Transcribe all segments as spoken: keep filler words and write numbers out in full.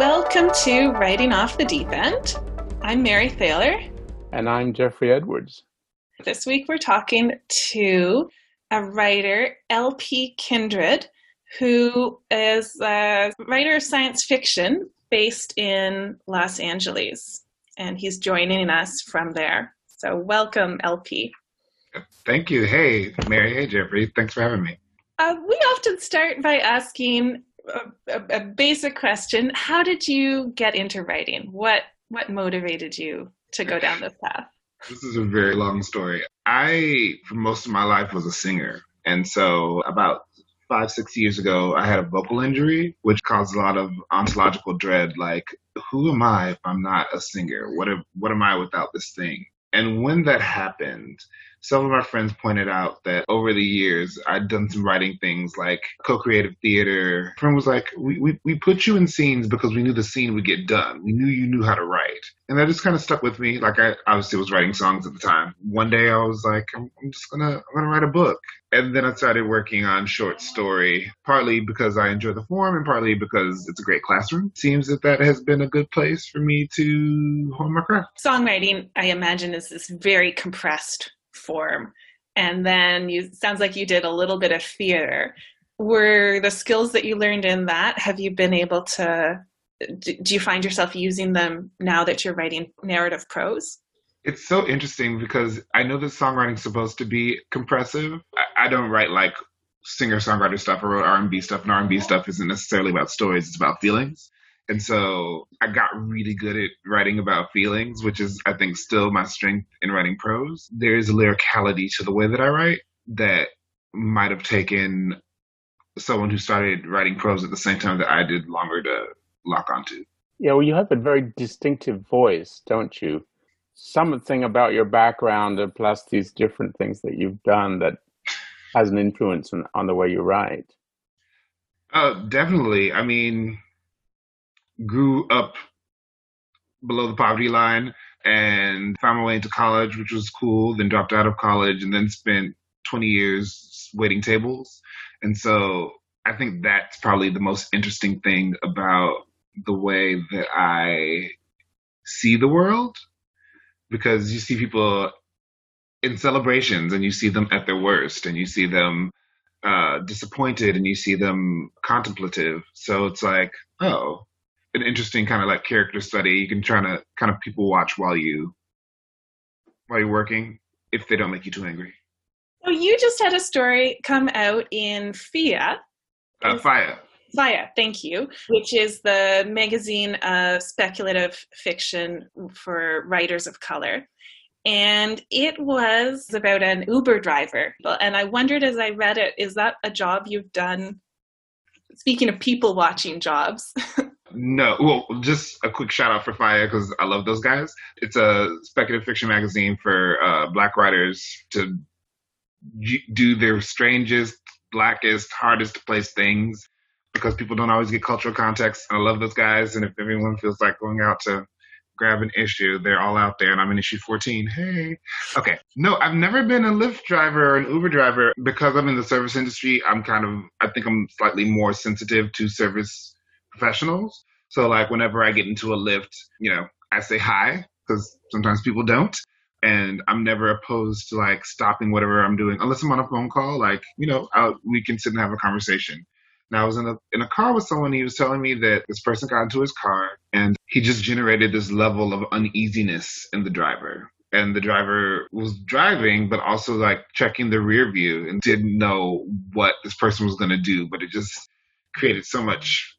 Welcome to Writing Off the Deep End. I'm Mary Thaler. And I'm Geoffrey Edwards. This week we're talking to a writer, L P. Kindred, who is a writer of science fiction based in Los Angeles. And he's joining us from there. So welcome, L P. Thank you. Hey, Mary. Hey, Geoffrey. Thanks for having me. Uh, we often start by asking A, a, a basic question. How did you get into writing? What what motivated you to go down this path? This is a very long story. I, for most of my life, was a singer. And so about five, six years ago, I had a vocal injury, which caused a lot of ontological dread. Like, who am I if I'm not a singer? What, if, what am I without this thing? And when that happened, some of my friends pointed out that over the years, I'd done some writing things like co-creative theater. A friend was like, we, we we put you in scenes because we knew the scene would get done. We knew you knew how to write. And that just kind of stuck with me. Like, I obviously was writing songs at the time. One day I was like, I'm, I'm just going to I'm gonna write a book. And then I started working on short story, partly because I enjoy the form and partly because it's a great classroom. Seems that that has been a good place for me to hone my craft. Songwriting, I imagine, is this very compressed form, and then you sounds like you did a little bit of theater. Were the skills that you learned in that, have you been able to do you find yourself using them now that you're writing narrative prose? It's so interesting because I know that songwriting's supposed to be compressive. I, I don't write like singer-songwriter stuff. I wrote R and B stuff, and R and B stuff isn't necessarily about stories, it's about feelings. And so I got really good at writing about feelings, which is, I think, still my strength in writing prose. There is a lyricality to the way that I write that might have taken someone who started writing prose at the same time that I did longer to lock onto. Yeah, well, you have a very distinctive voice, don't you? Something about your background, plus these different things that you've done, that has an influence on, on the way you write. Oh, definitely. I mean, grew up below the poverty line and found my way into college, which was cool, then dropped out of college and then spent twenty years waiting tables. And so I think that's probably the most interesting thing about the way that I see the world, because you see people in celebrations and you see them at their worst and you see them uh, disappointed and you see them contemplative. So it's like, oh, an interesting kind of like character study. You can try to kind of people watch while you while you're working, if they don't make you too angry. So you just had a story come out in FIYAH. Uh, FIYAH. FIYAH, thank you, which is the magazine of speculative fiction for writers of color. And it was about an Uber driver. And I wondered as I read it, is that a job you've done? Speaking of people watching jobs. No, well, just a quick shout out for FIYAH because I love those guys. It's a speculative fiction magazine for uh, Black writers to do their strangest, blackest, hardest to place things because people don't always get cultural context. I love those guys, and if everyone feels like going out to grab an issue, they're all out there, and I'm in issue fourteen. Hey. Okay. No, I've never been a Lyft driver or an Uber driver because I'm in the service industry. I'm kind of, I think I'm slightly more sensitive to service professionals. So like whenever I get into a Lyft, you know, I say hi because sometimes people don't. And I'm never opposed to like stopping whatever I'm doing unless I'm on a phone call. Like, you know, I'll, we can sit and have a conversation. Now I was in a, in a car with someone. He was telling me that this person got into his car and he just generated this level of uneasiness in the driver. And the driver was driving, but also like checking the rear view and didn't know what this person was going to do. But it just created so much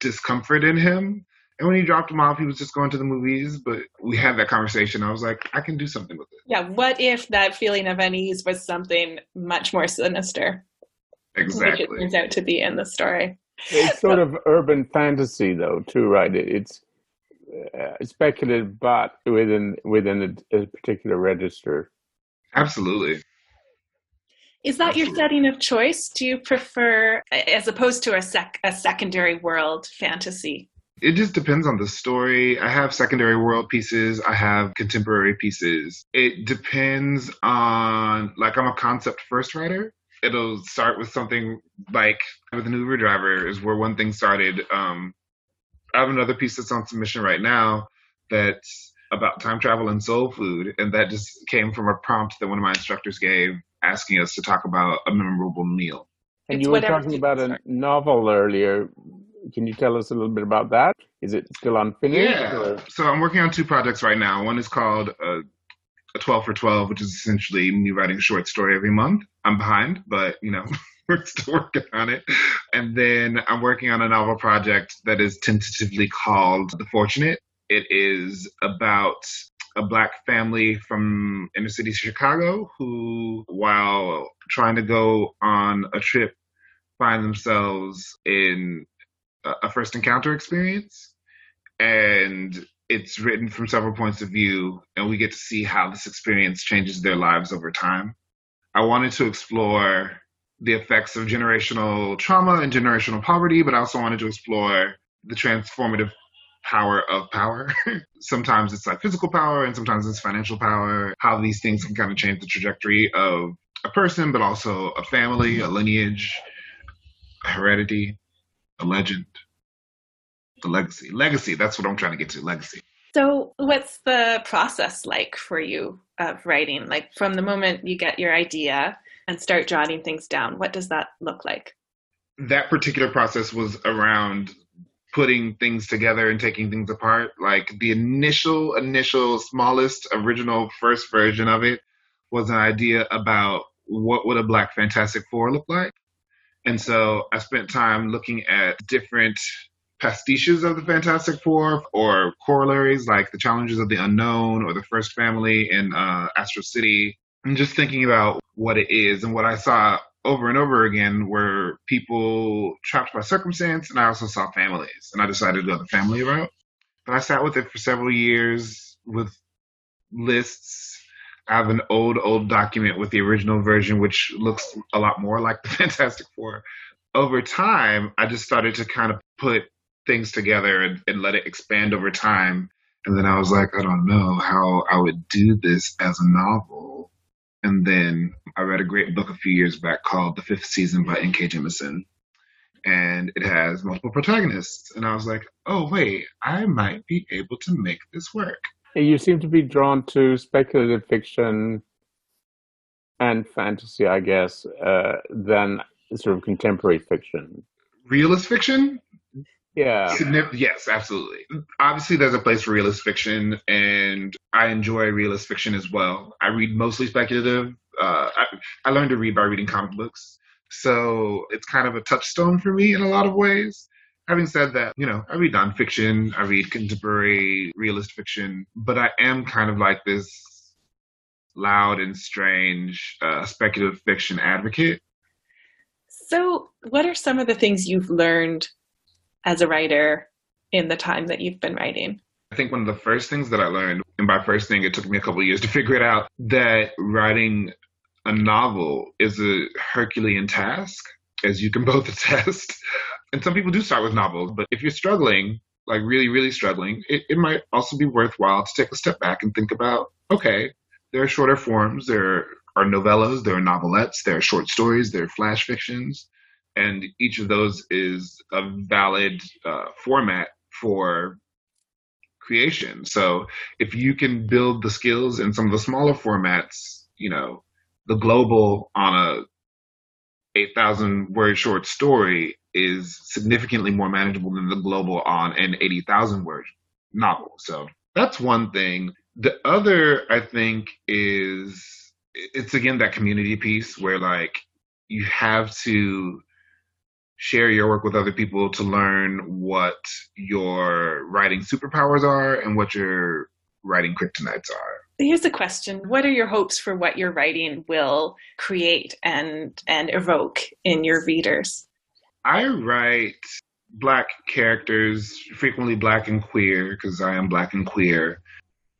discomfort in him. And when he dropped him off, he was just going to the movies, but we had that conversation. I was like, I can do something with it. Yeah, what if that feeling of unease was something much more sinister? Exactly. Which it turns out to be in the story. It's sort of urban fantasy, though, too, right? It's uh, speculative, but within within a, a particular register. Absolutely. Is that your setting of choice? Do you prefer, as opposed to a sec a secondary world fantasy? It just depends on the story. I have secondary world pieces. I have contemporary pieces. It depends on, like, I'm a concept first writer. It'll start with something like with an Uber driver is where one thing started. Um, I have another piece that's on submission right now that's about time travel and soul food, and that just came from a prompt that one of my instructors gave, asking us to talk about a memorable meal. And it's you were talking about a novel earlier. Can you tell us a little bit about that? Is it still unfinished? Yeah. Or? So I'm working on two projects right now. One is called uh, a twelve for twelve, which is essentially me writing a short story every month. I'm behind, but, you know, we're still working on it. And then I'm working on a novel project that is tentatively called The Fortunate. It is about a Black family from inner city Chicago who, while trying to go on a trip, find themselves in a first encounter experience. And it's written from several points of view, and we get to see how this experience changes their lives over time. I wanted to explore the effects of generational trauma and generational poverty, but I also wanted to explore the transformative power of power. Sometimes it's like physical power, and sometimes it's financial power, how these things can kind of change the trajectory of a person, but also a family, a lineage, a heredity, a legend, the legacy. Legacy, that's what I'm trying to get to, legacy. So what's the process like for you of writing? Like from the moment you get your idea and start jotting things down, what does that look like? That particular process was around putting things together and taking things apart. Like the initial, initial, smallest, original first version of it was an idea about what would a Black Fantastic Four look like. And so I spent time looking at different pastiches of the Fantastic Four or corollaries, like the Challenges of the Unknown or the First Family in uh, Astro City. And just thinking about what it is, and what I saw over and over again were people trapped by circumstance, and I also saw families, and I decided to go the family route. But I sat with it for several years with lists. I have an old, old document with the original version, which looks a lot more like the Fantastic Four. Over time, I just started to kind of put things together and, and let it expand over time. And then I was like, I don't know how I would do this as a novel. And then I read a great book a few years back called The Fifth Season by N K Jemisin. And it has multiple protagonists. And I was like, oh, wait, I might be able to make this work. You seem to be drawn to speculative fiction and fantasy, I guess, uh, than sort of contemporary fiction. Realist fiction? Yeah. Signif- yes, absolutely. Obviously, there's a place for realist fiction, and I enjoy realist fiction as well. I read mostly speculative. Uh, I, I learned to read by reading comic books, so it's kind of a touchstone for me in a lot of ways. Having said that, you know, I read nonfiction, I read contemporary realist fiction, but I am kind of like this loud and strange uh, speculative fiction advocate. So what are some of the things you've learned as a writer in the time that you've been writing? I think one of the first things that I learned, and by first thing, it took me a couple of years to figure it out, that writing a novel is a Herculean task, as you can both attest. And some people do start with novels, but if you're struggling, like really, really struggling, it, it might also be worthwhile to take a step back and think about, okay, there are shorter forms, there are novellas, there are novelettes, there are short stories, there are flash fictions, and each of those is a valid uh, format for creation. So if you can build the skills in some of the smaller formats, you know, the global on a eight thousand word short story is significantly more manageable than the global on an eighty thousand word novel. So that's one thing. The other, I think, is it's again that community piece where like you have to share your work with other people to learn what your writing superpowers are and what your writing kryptonites are. Here's a question. What are your hopes for what your writing will create and and evoke in your readers? I write Black characters, frequently Black and queer, because I am Black and queer,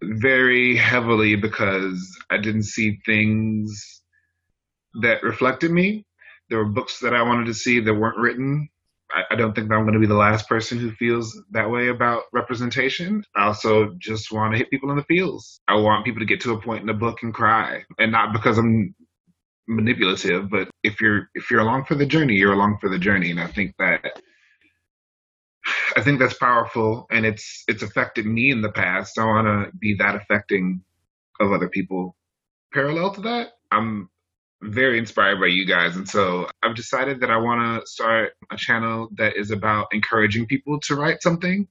very heavily because I didn't see things that reflected me. There were books that I wanted to see that weren't written. I, I don't think that I'm going to be the last person who feels that way about representation. I also just want to hit people in the feels. I want people to get to a point in the book and cry, and not because I'm manipulative, but if you're if you're along for the journey, you're along for the journey. And I think that I think that's powerful, and it's it's affected me in the past. I want to be that affecting of other people. Parallel to that, I'm very inspired by you guys, and so I've decided that I want to start a channel that is about encouraging people to write something.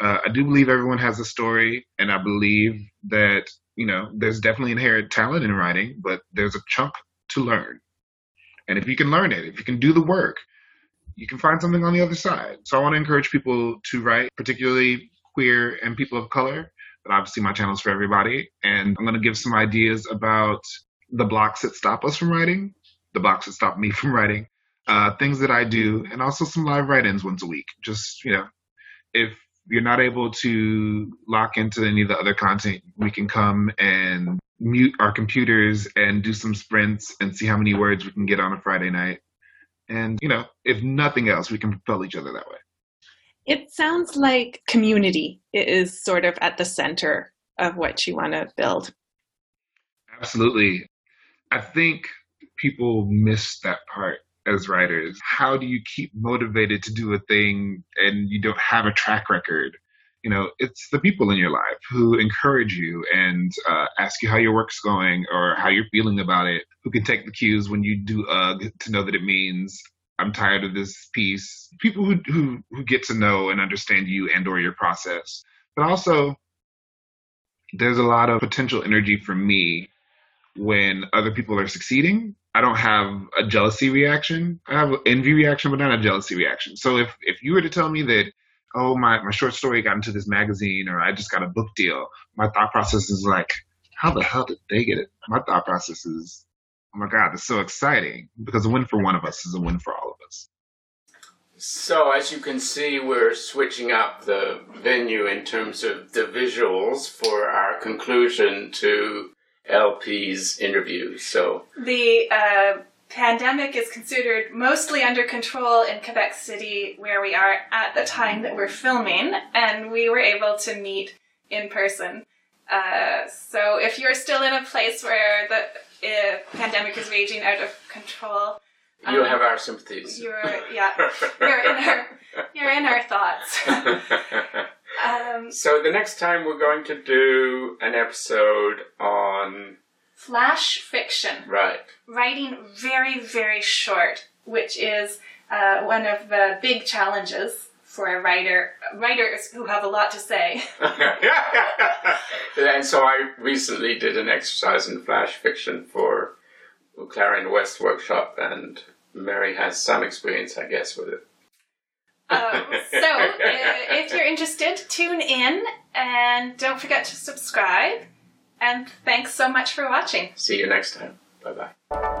Uh, I do believe everyone has a story, and I believe that, you know, there's definitely inherent talent in writing, but there's a chunk to learn. And if you can learn it, if you can do the work, you can find something on the other side. So I want to encourage people to write, particularly queer and people of color. But obviously my channel's for everybody. And I'm going to give some ideas about the blocks that stop us from writing, the blocks that stop me from writing, uh, things that I do, and also some live write-ins once a week. Just, you know, if you're not able to lock into any of the other content, we can come and mute our computers and do some sprints and see how many words we can get on a Friday night. And, you know, if nothing else, we can propel each other that way. It sounds like community is sort of at the center of what you want to build. Absolutely. I think people miss that part as writers. How do you keep motivated to do a thing and you don't have a track record? You know, it's the people in your life who encourage you and uh, ask you how your work's going or how you're feeling about it, who can take the cues when you do ugh to know that it means I'm tired of this piece. People who, who, who get to know and understand you and or your process. But also, there's a lot of potential energy for me when other people are succeeding. I don't have a jealousy reaction. I have an envy reaction, but not a jealousy reaction. So if, if you were to tell me that, oh, my, my short story got into this magazine, or I just got a book deal, my thought process is like, how the hell did they get it? My thought process is, oh my God, that's so exciting, because a win for one of us is a win for all of us. So as you can see, we're switching up the venue in terms of the visuals for our conclusion to L P's interview. So the uh, pandemic is considered mostly under control in Quebec City, where we are at the time that we're filming, and we were able to meet in person. Uh, so if you're still in a place where the uh, pandemic is raging out of control, um, you have our sympathies. You're, yeah, you're in our, you're in our thoughts. Um, so the next time we're going to do an episode on flash fiction. Right. Writing very, very short, which is uh, one of the big challenges for a writer, writers who have a lot to say. And so I recently did an exercise in flash fiction for Clarion West workshop, and Mary has some experience, I guess, with it. Um, so, uh, if you're interested, tune in and don't forget to subscribe. And thanks so much for watching. See you next time. Bye-bye.